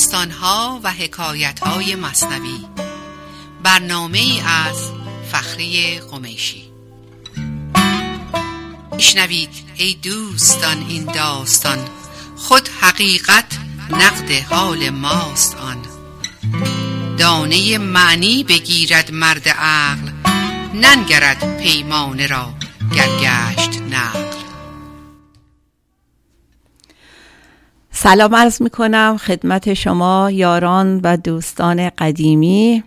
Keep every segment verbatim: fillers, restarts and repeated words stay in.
داستان‌ها و حکایت‌های مثنوی، برنامه‌ای از فخری قمیشی. اشنوید ای دوستان این داستان، خود حقیقت نقد حال ماست آن. دانه معنی بگیرد مرد عقل، ننگرد پیمانه را گرگشت نقل. سلام عرض می کنم خدمت شما یاران و دوستان قدیمی.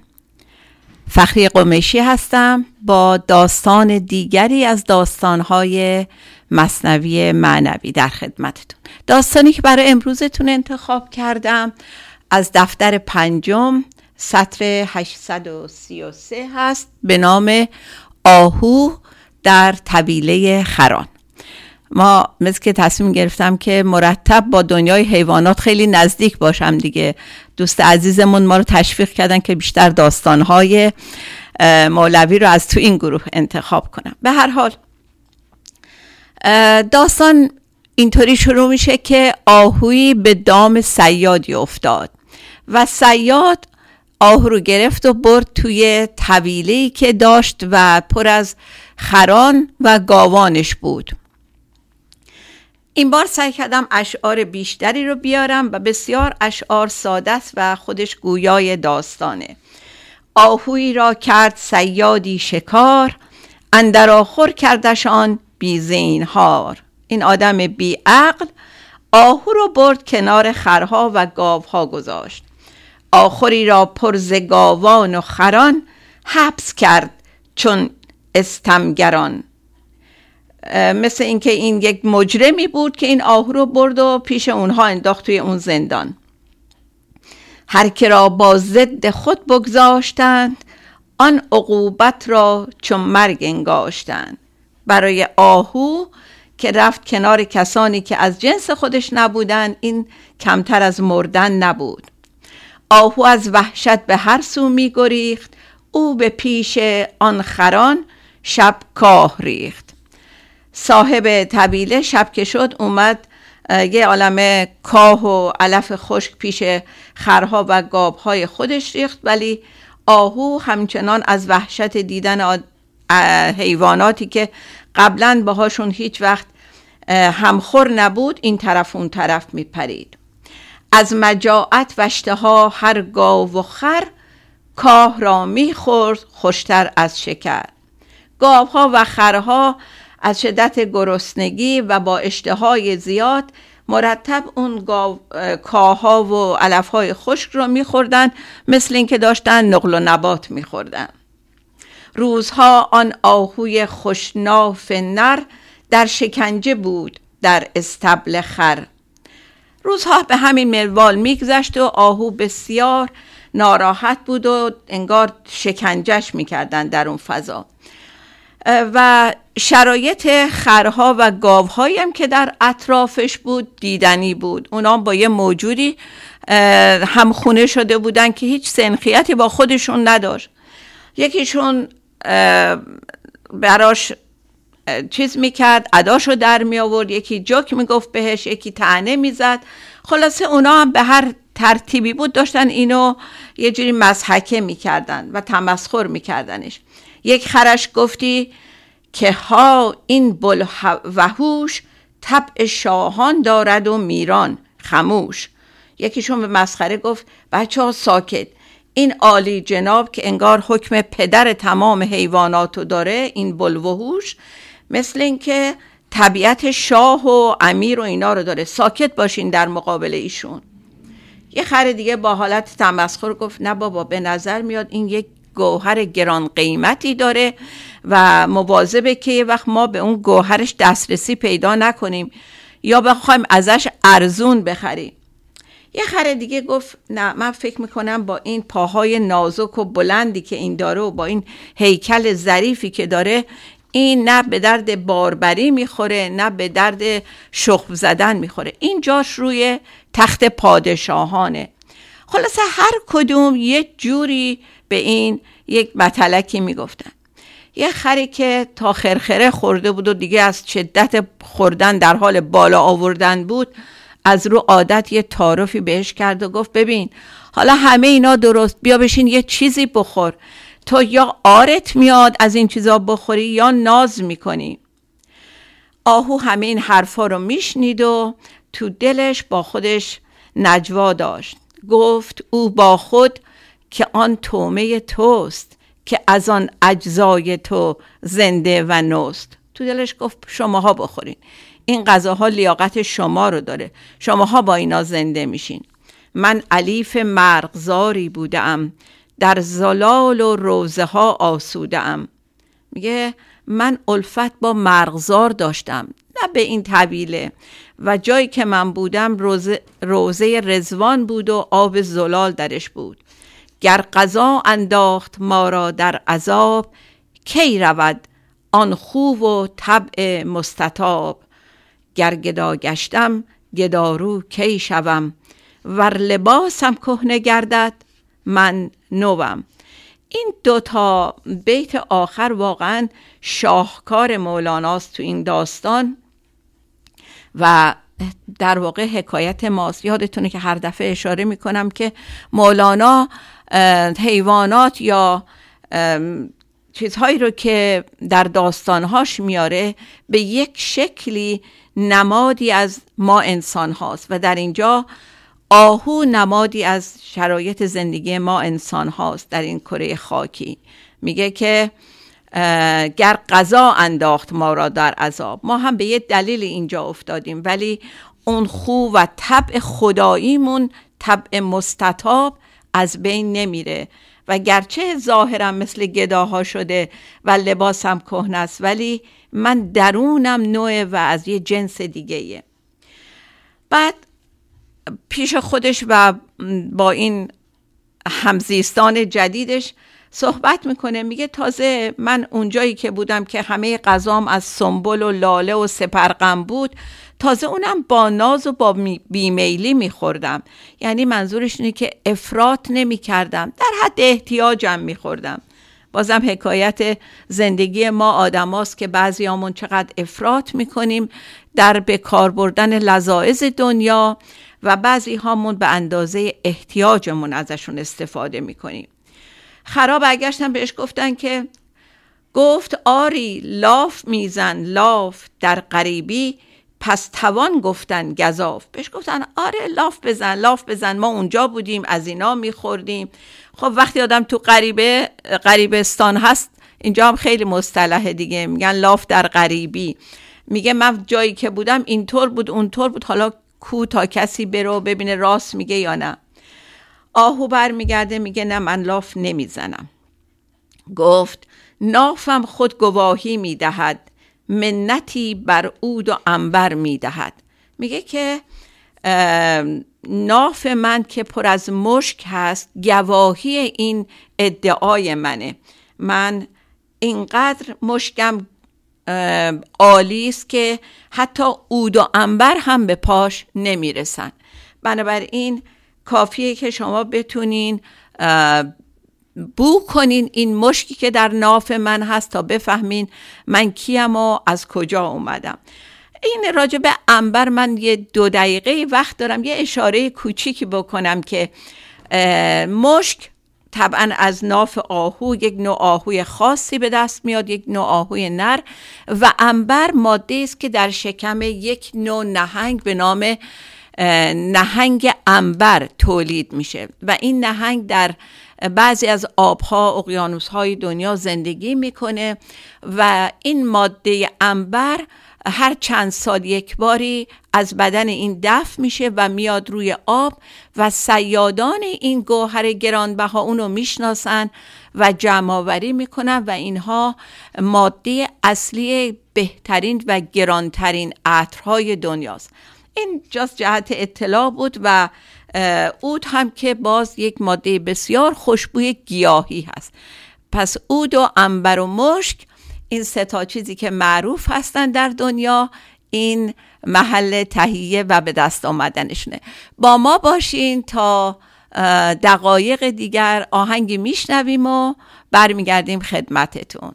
فخری قمیشی هستم با داستان دیگری از داستانهای مثنوی معنوی در خدمتتون. داستانی که برای امروزتون انتخاب کردم از دفتر پنجم سطر هشتصد و سی و سه هست به نام آهو در طویله خران. ما مثل که تصمیم گرفتم که مرتب با دنیای حیوانات خیلی نزدیک باشم دیگه. دوست عزیزمون ما رو تشویق کردن که بیشتر داستانهای مولوی رو از تو این گروه انتخاب کنم. به هر حال داستان اینطوری شروع میشه که آهویی به دام صیادی افتاد و صیاد آهو رو گرفت و برد توی طویله‌ای که داشت و پر از خران و گاوانش بود. این بار سعی کردم اشعار بیشتری رو بیارم و بسیار اشعار ساده است و خودش گویای داستانه. آهویی را کرد صیادی شکار، اندر آخر کردش آن بی زینهار. این آدم بی عقل آهو رو برد کنار خرها و گاوها گذاشت. آخری را پر ز گاوان و خران، حبس کرد چون استمگران. مثل اینکه این یک مجرمی بود که این آهو رو برد و پیش اونها انداخت توی اون زندان. هر که را با ضد خود بگذاشتند، آن عقوبت را چون مرگ انگاشتند. برای آهو که رفت کنار کسانی که از جنس خودش نبودند، این کمتر از مردن نبود. آهو از وحشت به هر سو می‌گریخت، او به پیش آن خران شب کاه ریخت. صاحب طویله شب که شد اومد یه عالمه کاه و علف خشک پیش خرها و گابهای خودش ریخت، ولی آهو همچنان از وحشت دیدن حیواناتی که قبلاً باهاشون هیچ وقت همخور نبود این طرف اون طرف میپرید. از مجاعت و اشتها هر گاو و خر، کاه را میخورد خوشتر از شکر. گاوها و خرها از شدت گرسنگی و با اشتهای زیاد مرتب اون گاو... کاها و علفهای خشک رو میخوردن، مثل این که داشتن نقل و نبات میخوردن. روزها آن آهوی خوشناف نر در شکنجه بود در استبل خر. روزها به همین منوال میگذشت و آهو بسیار ناراحت بود و انگار شکنجش میکردن در اون فضا. و شرایط خرها و گاوهایی هم که در اطرافش بود دیدنی بود. اونا با یه موجودی همخونه شده بودن که هیچ سنخیتی با خودشون نداشت. یکیشون براش چیز میکرد، اداشو در میآورد، یکی جوک میگفت بهش، یکی طعنه میزد. خلاصه اونا هم به هر ترتیبی بود داشتن اینو یه جوری مضحکه میکردن و تمسخر میکردنش. یک خرش گفتی که ها این بلوحوش طبع شاهان دارد و میران خموش. یکیشون به مسخره گفت بچه ها ساکت، این عالی جناب که انگار حکم پدر تمام حیواناتو داره، این بلوحوش مثل این که طبیعت شاه و امیر و اینا رو داره، ساکت باشین در مقابل ایشون. یه خر دیگه با حالت تمسخر گفت نه بابا، به نظر میاد این یک گوهر گران قیمتی داره و مواظبه که یه وقت ما به اون گوهرش دسترسی پیدا نکنیم یا بخوایم ازش ارزون بخریم. یه خر دیگه گفت نه، من فکر میکنم با این پاهای نازک و بلندی که این داره و با این هیکل ظریفی که داره، این نه به درد باربری میخوره نه به درد شخم زدن میخوره، این جاش روی تخت پادشاهانه. خلاصه هر کدوم یه جوری به این یک متلکی میگفتن. یه خری که تا خرخره خورده بود و دیگه از شدت خوردن در حال بالا آوردن بود، از رو عادت یه تعارفی بهش کرد و گفت ببین حالا همه اینا درست، بیا بشین یه چیزی بخور، تو یا آرت میاد از این چیزا بخوری یا ناز میکنی. آهو همه این حرفا رو میشنید و تو دلش با خودش نجوا داشت. گفت او با خود که آن طعمه توست، که از آن اجزای تو زنده و نوست. تو دلش گفت شماها بخورین، این غذاها لیاقت شما رو داره، شماها با اینا زنده میشین. من الیف مرغزاری بودم، در زلال و روزه ها آسودم. میگه من الفت با مرغزار داشتم، نه به این طویله، و جایی که من بودم روزه, روزه رضوان بود و آب زلال درش بود. گر قضا انداخت ما را در عذاب، کی رود آن خوب و طبع مستطاب. گر گدا گشتم گدارو کی شوم، ور لباسم کهنه گردد من نوم. این دوتا بیت آخر واقعا شاهکار مولاناست تو این داستان و در واقع حکایت ماست. یادتونه که هر دفعه اشاره میکنم که مولانا حیوانات یا چیزهایی رو که در داستانهاش میاره به یک شکلی نمادی از ما انسان هاست و در اینجا آهو نمادی از شرایط زندگی ما انسان هاست در این کره خاکی. میگه که گر قضا انداخت ما را در عذاب، ما هم به یه دلیل اینجا افتادیم، ولی اون خو و طبع خداییمون، طبع مستطاب، از بین نمیره و گرچه ظاهرم مثل گداها شده و لباسم کهنه است، ولی من درونم نوعه و از یه جنس دیگه ایه. بعد پیش خودش و با این همزیستان جدیدش صحبت میکنه، میگه تازه من اونجایی که بودم که همه غذام از سنبل و لاله و سپرغم بود، تازه اونم با ناز و با بیمیلی میخوردم. یعنی منظورش اینه که افراط نمیکردم، در حد احتیاجم میخوردم. بازم حکایت زندگی ما آدم هاست که بعضی همون چقدر افراط میکنیم در بکار بردن لذایذ دنیا و بعضی همون به اندازه احتیاجمون ازشون استفاده میکنیم. خراب برگشتن بهش گفتن که گفت آری لاف میزن لاف، در غریبی پس توان گفتن گزاف. بهش گفتن آره لاف بزن لاف بزن، ما اونجا بودیم از اینا میخوردیم. خب وقتی آدم تو غریبه غریبستان هست، اینجا هم خیلی مصطلح دیگه، میگن لاف در غریبی. میگه من جایی که بودم اینطور بود اونطور بود، حالا کو تا کسی برو ببینه راست میگه یا نه. آهو بر میگرده میگه نه من لاف نمیزنم. گفت نافم خود گواهی میدهد، منتی بر عود و عنبر میدهد. میگه که ناف من که پر از مشک هست گواهی این ادعای منه، من اینقدر مشکم عالی است که حتی عود و عنبر هم به پاش نمیرسن. بنابراین کافیه که شما بتونین بو کنین این مشکی که در ناف من هست تا بفهمین من کیم و از کجا اومدم. این راجع به عنبر من یه دو دقیقه وقت دارم یه اشاره کوچیکی بکنم که مشک طبعا از ناف آهو یک نوع آهوی خاصی به دست میاد، یک نوع آهوی نر، و عنبر ماده است که در شکم یک نوع نهنگ به نام نهنگ عنبر تولید میشه و این نهنگ در بعضی از آبها اقیانوس‌های دنیا زندگی میکنه و این ماده عنبر هر چند سال یک باری از بدن این دفع میشه و میاد روی آب و صیادان این گوهر گرانبها اونو میشناسن و جمع‌آوری میکنن و اینها ماده اصلی بهترین و گرانترین عطرهای دنیاست. این جز جهت اطلاع بود و عود هم که باز یک ماده بسیار خوشبوی گیاهی هست. پس عود و عنبر و مشک این سه تا چیزی که معروف هستن در دنیا، این محل تهیه و به دست آمدنشونه. با ما باشین تا دقایق دیگر، آهنگی میشنویم و برمیگردیم خدمتتون.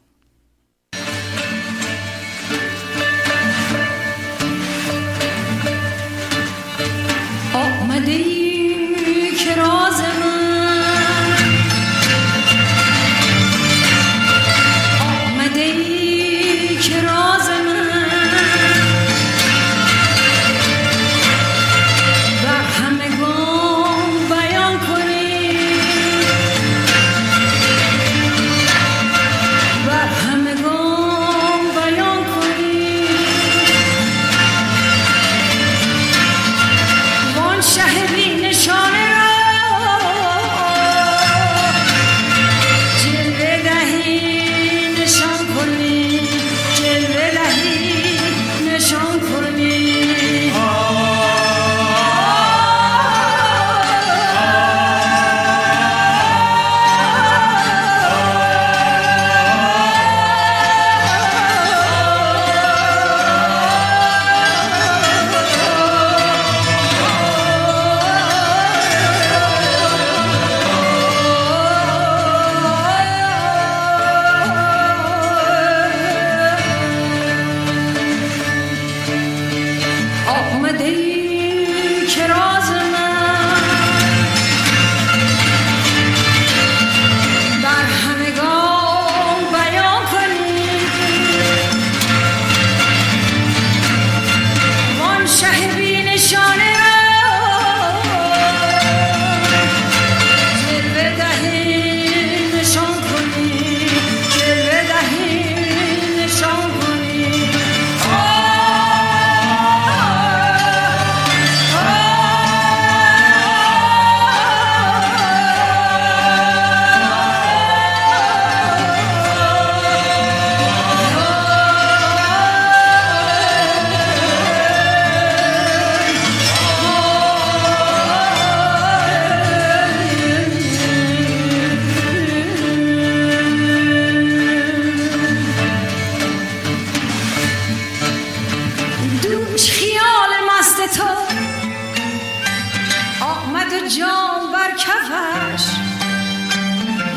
جام بر کفش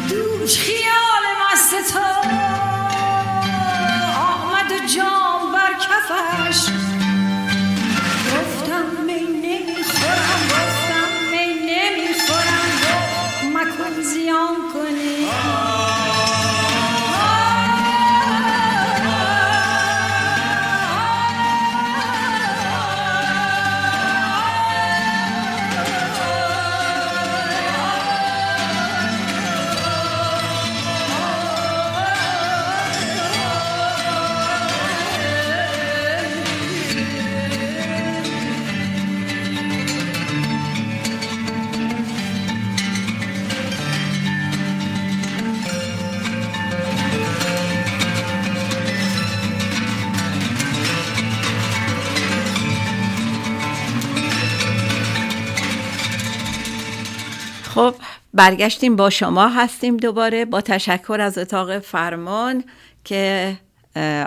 دوش خیال مست تو آمد و جام بر کفش گفتم می نمیخورم گفتم می نمیخورم مکن زیان کنی خب برگشتیم، با شما هستیم دوباره. با تشکر از اتاق فرمان که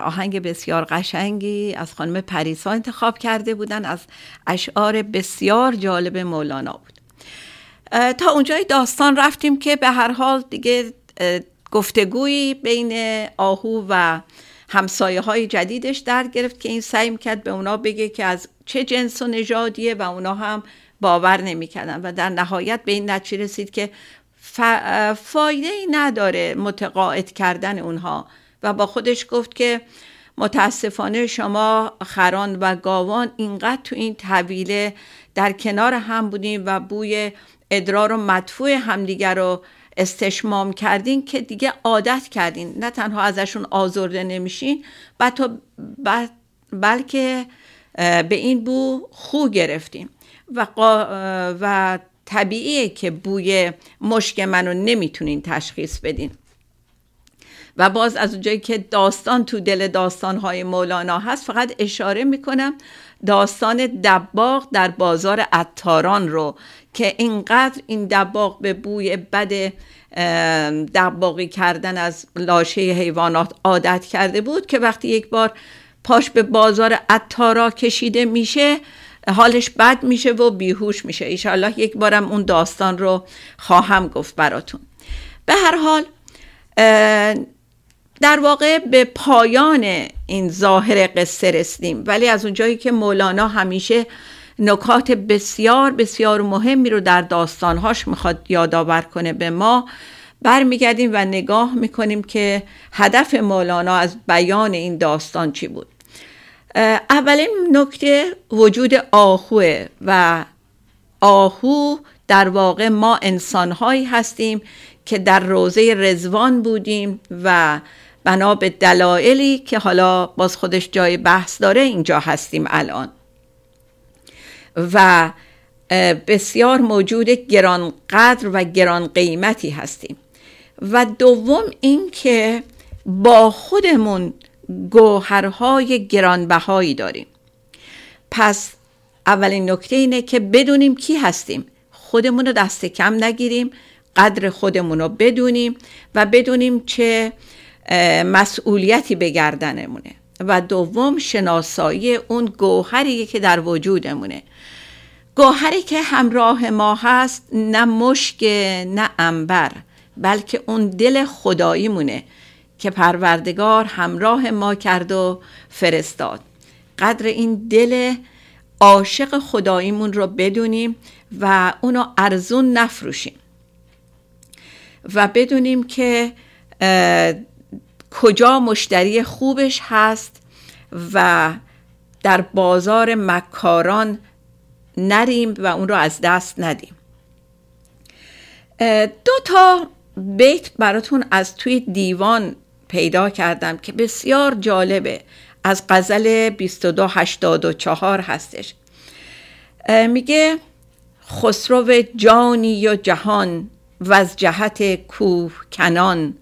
آهنگ بسیار قشنگی از خانم پریسا انتخاب کرده بودن، از اشعار بسیار جالب مولانا بود. تا اونجای داستان رفتیم که به هر حال دیگه گفتگویی بین آهو و همسایه های جدیدش در گرفت که این سعی میکرد به اونا بگه که از چه جنس و نژادیه و اونا هم باور نمی‌کردن و در نهایت به این نتیجه رسید که ف... فایده‌ای نداره متقاعد کردن اونها و با خودش گفت که متاسفانه شما خران و گاوان اینقدر تو این طویله در کنار هم بودین و بوی ادرار و مدفوع همدیگر رو استشمام کردین که دیگه عادت کردین، نه تنها ازشون آزرده نمیشین بل... بلکه به این بو خو گرفتین و, قا... و طبیعیه که بوی مشک منو نمیتونین تشخیص بدین. و باز از اونجایی که داستان تو دل داستانهای مولانا هست، فقط اشاره میکنم داستان دباغ در بازار عطاران رو که اینقدر این دباغ به بوی بد دباغی کردن از لاشه حیوانات عادت کرده بود که وقتی یک بار پاش به بازار عطارا کشیده میشه حالش بد میشه و بیهوش میشه. انشاءالله یک بارم اون داستان رو خواهم گفت براتون. به هر حال در واقع به پایان این ظاهر قصه رسیدیم، ولی از اونجایی که مولانا همیشه نکات بسیار بسیار مهمی رو در داستانهاش میخواد یادآور کنه به ما، برمیگردیم و نگاه میکنیم که هدف مولانا از بیان این داستان چی بود. اولین نکته وجود آهوه و آهو در واقع ما انسان‌هایی هستیم که در روضه رضوان بودیم و بنا به دلایلی که حالا باز خودش جای بحث داره اینجا هستیم الان و بسیار موجود گرانقدر و گران قیمتی هستیم. و دوم این که با خودمون گوهرهای گرانبهایی داریم. پس اولین نکته اینه که بدونیم کی هستیم، خودمون رو دست کم نگیریم، قدر خودمون رو بدونیم و بدونیم چه مسئولیتی به گردنمونه. و دوم شناسایی اون گوهری که در وجودمونه، گوهری که همراه ما هست، نه مشک نه عنبر، بلکه اون دل خداییمونه که پروردگار همراه ما کرد و فرستاد. قدر این دل عاشق خداییمون رو بدونیم و اونو ارزون نفروشیم و بدونیم که کجا مشتری خوبش هست و در بازار مکاران نریم و اون رو از دست ندیم. دو تا بیت براتون از توی دیوان پیدا کردم که بسیار جالبه، از غزل بیست و دو هشتاد و چهار هستش. میگه خسرو جانی و جهان وز جهت کوه کنان،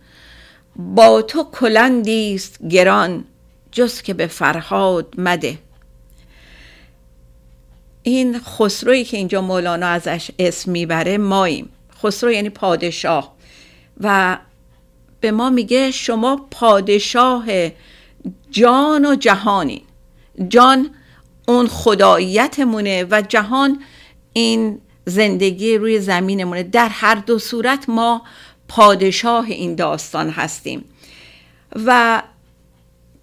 با تو کلندیست گران جز که به فرهاد مده. این خسروی که اینجا مولانا ازش اسم میبره ماییم. خسرو یعنی پادشاه و به ما میگه شما پادشاه جان و جهانی. جان اون خداییتمونه و جهان این زندگی روی زمینمونه. در هر دو صورت ما پادشاه این داستان هستیم. و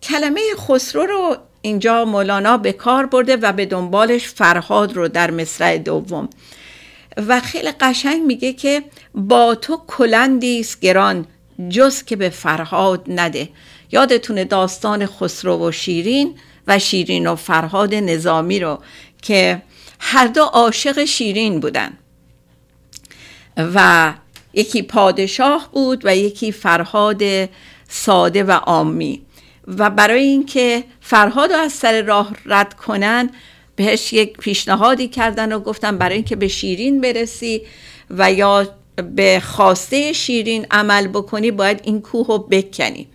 کلمه خسرو رو اینجا مولانا به کار برده و به دنبالش فرهاد رو در مصرع دوم، و خیلی قشنگ میگه که با تو کلندیست گران جز که به فرهاد نده. یادتونه داستان خسرو و شیرین و شیرین و فرهاد نظامی رو که هر دو عاشق شیرین بودن و یکی پادشاه بود و یکی فرهاد ساده و عامی، و برای اینکه فرهاد رو از سر راه رد کنن بهش یک پیشنهادی کردن و گفتن برای اینکه به شیرین برسی و یا به خواسته شیرین عمل بکنی باید این کوه رو بکنی،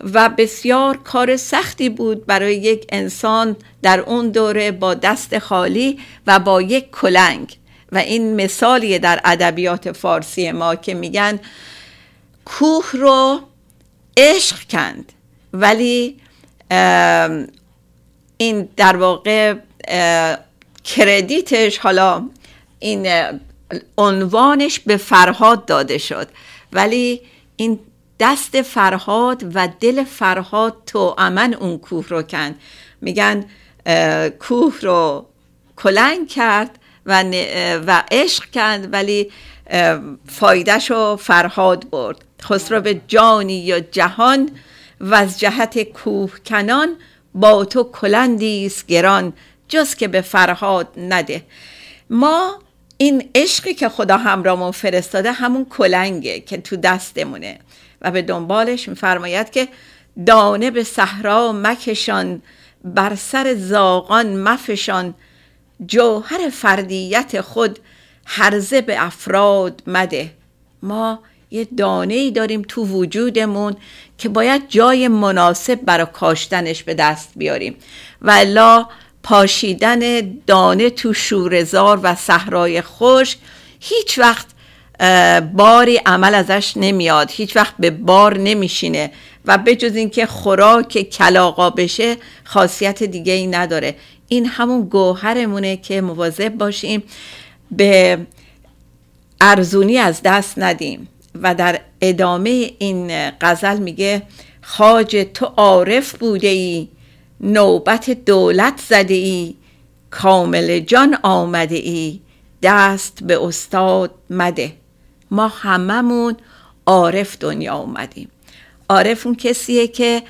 و بسیار کار سختی بود برای یک انسان در اون دوره با دست خالی و با یک کلنگ. و این مثالیه در ادبیات فارسی ما که میگن کوه رو عشق کند، ولی این در واقع کردیتش، حالا این عنوانش به فرهاد داده شد، ولی این دست فرهاد و دل فرهاد تو امن اون کوه رو کند. میگن کوه رو کلنگ کرد و و عشق کرد، ولی فایدهش رو فرهاد برد. خسرو به جانی یا جهان و از جهت کوه کنان، با تو کلندیست گران جز که به فرهاد نده. ما این عشقی که خدا همرامون فرستاده همون کلنگه که تو دستمونه، و به دنبالش میفرماید که دانه به صحرا مکشان، بر سر زاغان مفشان، جوهر فردیت خود هرزه به افراد مده. ما یه دانه‌ای داریم تو وجودمون که باید جای مناسب برای کاشتنش به دست بیاریم، والا پاشیدن دانه تو شوره‌زار و صحرای خشک هیچ وقت باری عمل ازش نمیاد، هیچ وقت به بار نمیشینه، و بجز این که خوراک کلاغا بشه خاصیت دیگه ای نداره. این همون گوهرمونه که مواظب باشیم به ارزونی از دست ندیم. و در ادامه این غزل میگه خواجه تو عارف بوده ای، نوبت دولت زده ای، کامل جان آمده ای، دست به استاد مده. ما هممون عارف دنیا آمدیم. عارف اون کسیه که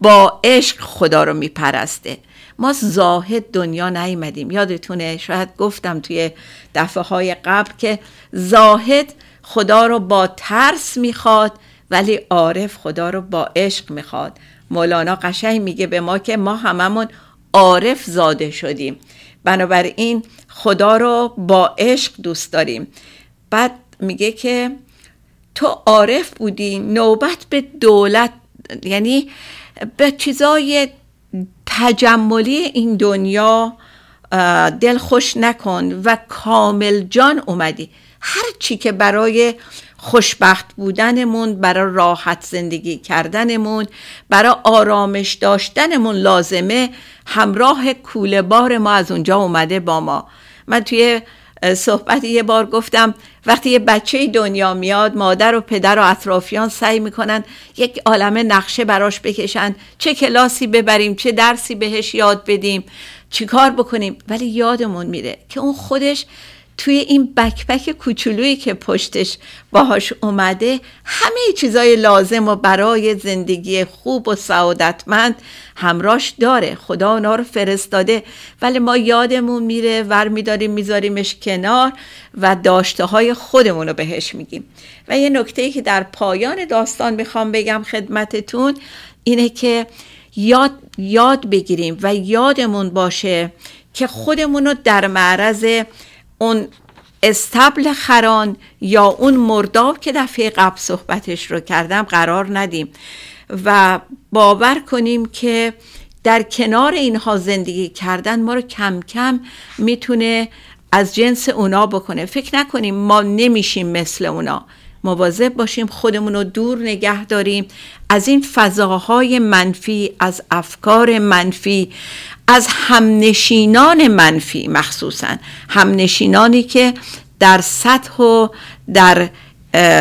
با عشق خدا رو میپرسته. ما زاهد دنیا نیامدیم. یادتونه شاید گفتم توی دفعه‌های قبل که زاهد خدا رو با ترس میخواد، ولی عارف خدا رو با عشق میخواد. مولانا قشنگ میگه به ما که ما هممون عارف زاده شدیم، بنابراین خدا رو با عشق دوست داریم. بعد میگه که تو عارف بودی، نوبت به دولت، یعنی به چیزای تجملی این دنیا دل خوش نکن، و کامل جان اومدی. هر چی که برای خوشبخت بودنمون، برای راحت زندگی کردنمون، برای آرامش داشتنمون لازمه، همراه کوله بار ما از اونجا اومده با ما. من توی صحبت یه بار گفتم وقتی یه بچه دنیا میاد، مادر و پدر و اطرافیان سعی میکنن یک عالمه نقشه براش بکشن، چه کلاسی ببریم، چه درسی بهش یاد بدیم، چی کار بکنیم، ولی یادمون میره که اون خودش توی این بکبک کوچولویی که پشتش باهاش اومده همه چیزای لازم و برای زندگی خوب و سعادتمند همراهش داره. خدا اونا رو فرستاده، ولی ما یادمون میره، ور میداریم میذاریمش کنار و داشته های خودمون رو بهش میگیم. و یه نکته‌ای که در پایان داستان میخوام بگم خدمتتون اینه که یاد یاد بگیریم و یادمون باشه که خودمون رو در معرض اون استبل خران یا اون مرداب که دفعه قبل صحبتش رو کردم قرار ندیم، و باور کنیم که در کنار اینها زندگی کردن ما رو کم کم میتونه از جنس اونا بکنه. فکر نکنیم ما نمیشیم مثل اونا، مواظب باشیم خودمون رو دور نگه داریم از این فضاهای منفی، از افکار منفی، از همنشینان منفی، مخصوصا همنشینانی که در سطح و در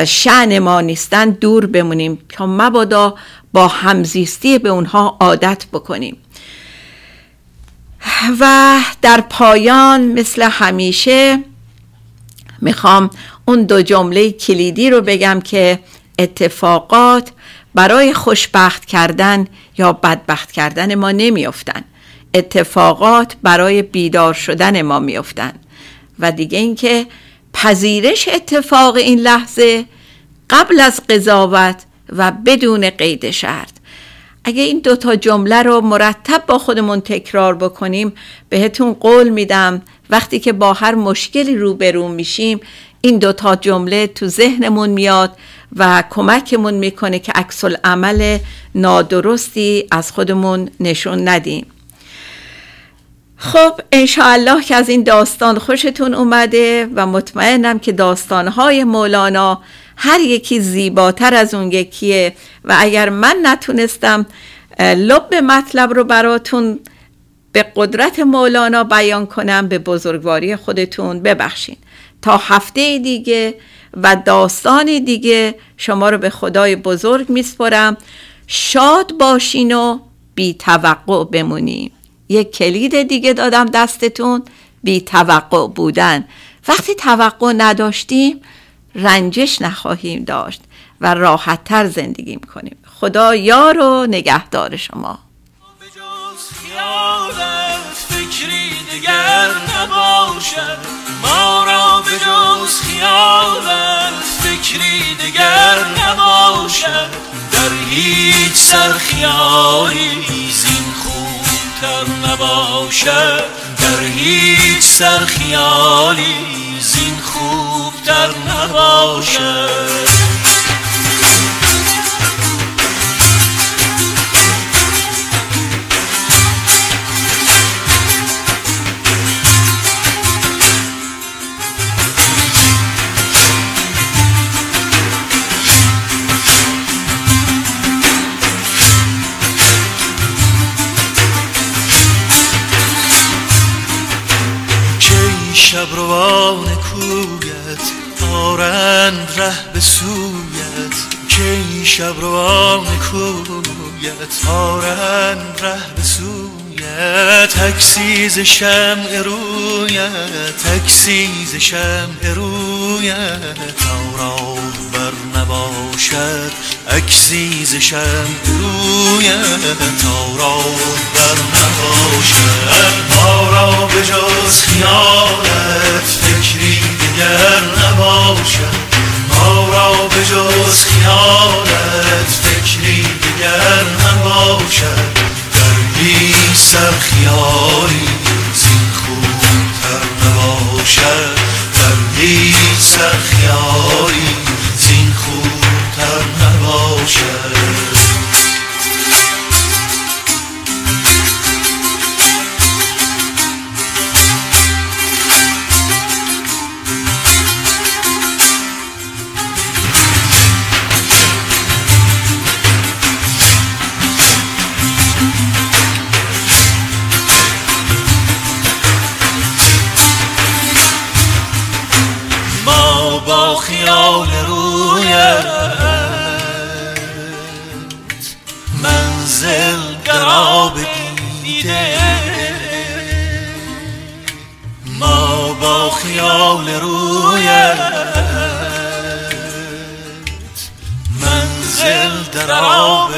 شأن ما نیستن دور بمونیم تا مبادا با همزیستی به اونها عادت بکنیم. و در پایان مثل همیشه میخوام اون دو جمله کلیدی رو بگم که اتفاقات برای خوشبخت کردن یا بدبخت کردن ما نمیافتن، اتفاقات برای بیدار شدن ما میافتن. و دیگه اینکه پذیرش اتفاق این لحظه قبل از قضاوت و بدون قید شرط. اگه این دوتا جمله رو مرتب با خودمون تکرار بکنیم، بهتون قول میدم وقتی که با هر مشکلی روبرو میشیم این دوتا جمله تو ذهنمون میاد و کمکمون میکنه که عکس العمل نادرستی از خودمون نشون ندیم. خب انشاءالله که از این داستان خوشتون اومده و مطمئنم که داستانهای مولانا هر یکی زیباتر از اون یکیه و اگر من نتونستم لب مطلب رو براتون به قدرت مولانا بیان کنم، به بزرگواری خودتون ببخشین. تا هفته دیگه و داستان دیگه شما رو به خدای بزرگ میسپارم. شاد باشین و بی توقع بمونین. یک کلید دیگه دادم دستتون، بی توقع بودن. وقتی توقع نداشتیم رنجش نخواهیم داشت و راحت تر زندگی میکنیم. خدا یار و نگهدار شما. ما را به جز خیالت فکری دگر نباشد، در هیچ سرخیالی زین خوبتر نباشد، در هیچ سرخیالی زین خوبتر نباشد. شبروان کویت آرند ره به سویت، که این شبروان کویت آرند ره به سویت. تکسیز شمع رویت، تکسیز شمع رویت، تا راه بر نباشد اکسیز شمع رویت، تا راه بر نباشد. ما را به جز خیالت فکری دیگر نباشد، ما را به جز خیالت فکری دیگر نباشد، در هیچ سرخیالی زین خوبتر نباشد، در هیچ سرخیالی زین خوبتر نباشد. خیال رویت منزل قرار دیده، ما با خیال رویت منزل قرار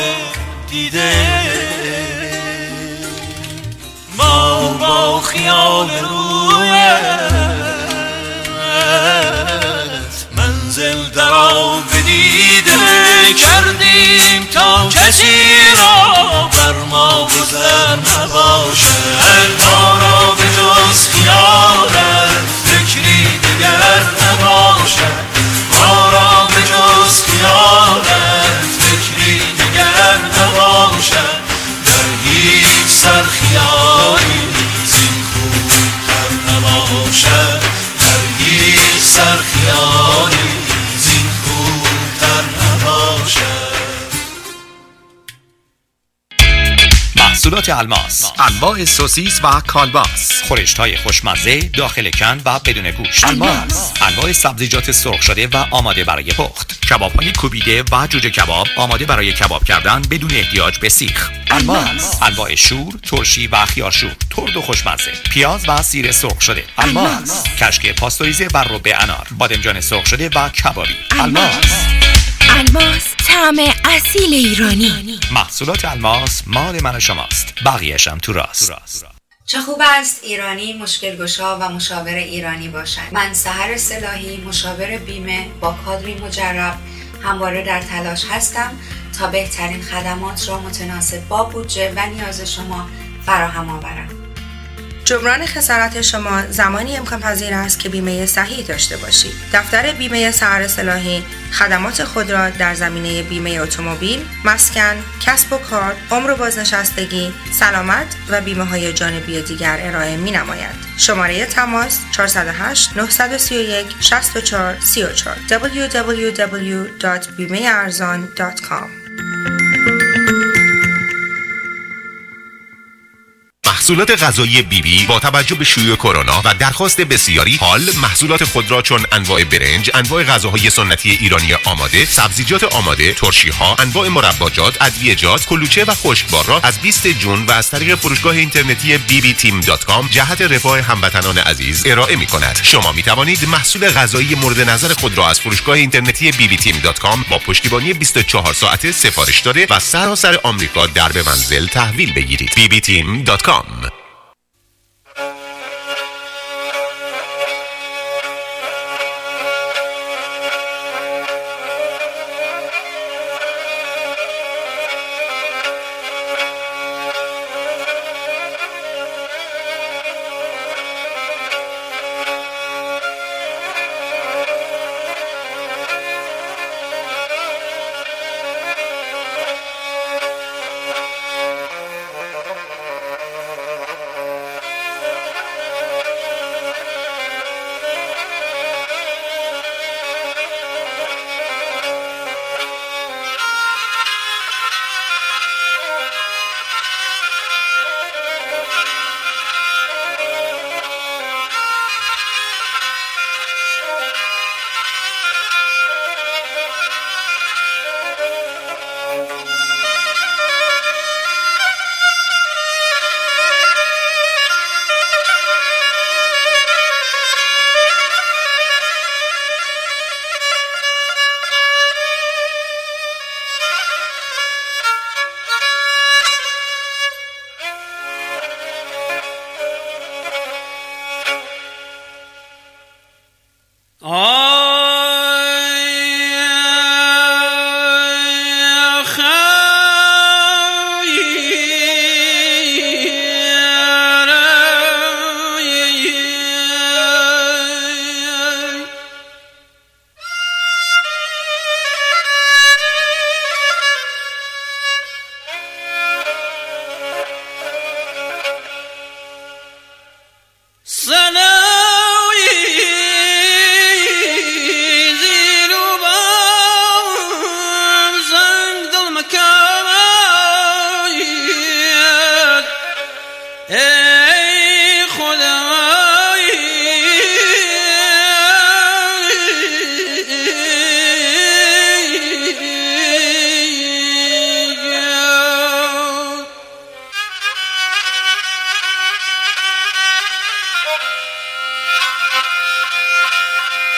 دیده، ما با خیال رویت منزل در آب دیده. کردیم تا کسی را بر ما گذر نباشد، ما را به جز خیالت فکری دیگر نباشد، ما را به جز خیالت فکری دیگر نباشد، در هیچ سر خیالی زین خوبتر نباشد، در هیچ سر خیالی زین خوبتر محصولات الماس، انواع سوسیس و کالباس، خورشت‌های خوشمزه داخل کن و بدون گوشت، الماس، انواع سبزیجات سرخ شده و آماده برای پخت، کباب‌های کوبیده و جوجه کباب آماده برای کباب کردن بدون احتیاج به سیخ، الماس، انواع شور، ترشی و خیارشور، ترد و خوشمزه، پیاز و سیر سرخ شده، الماس، کشک پاستوریزه و ربه انار، بادمجان سرخ شده و کبابی، الماس. الماس طعم اصیل ایرانی. محصولات الماس مال من و شماست، بقیه‌اش هم تو راست. چه خوب است ایرانی مشکلگشا و مشاور ایرانی باشد. من سحر سلاحی، مشاور بیمه با کادری مجرب، همواره در تلاش هستم تا بهترین خدمات را متناسب با بودجه و نیاز شما فراهم آورم. جبران خسارت شما زمانی امکان پذیر است که بیمه صحیح داشته باشید. دفتر بیمه سحر سلاحی خدمات خود را در زمینه بیمه اتومبیل، مسکن، کسب و کار، عمر بازنشستگی، سلامت و بیمه‌های جانبی دیگر ارائه می‌نماید. شماره تماس چهار صفر هشت نه صفر یک شش چهار سه چهار دبلیو دبلیو دبلیو دات بیمه ارزان دات کام. محصولات غذایی بیبی بی با توجه به شیوع کرونا و درخواست بسیاری حال محصولات خود را چون انواع برنج، انواع غذاهای سنتی ایرانی آماده، سبزیجات آماده، ترشی‌ها، انواع مرباجات، ادویه‌جات، کلوچه و خشکبار را از بیست جون و از طریق فروشگاه اینترنتی بی بی تیم دات کام جهت رفاه هموطنان عزیز ارائه می‌کند. شما می‌توانید محصول غذایی مورد نظر خود را از فروشگاه اینترنتی بی بی تیم دات کام با پشتیبانی بیست و چهار ساعته سفارش داده و سراسر آمریکا در به منزل تحویل بگیرید. بی بی تیم دات کام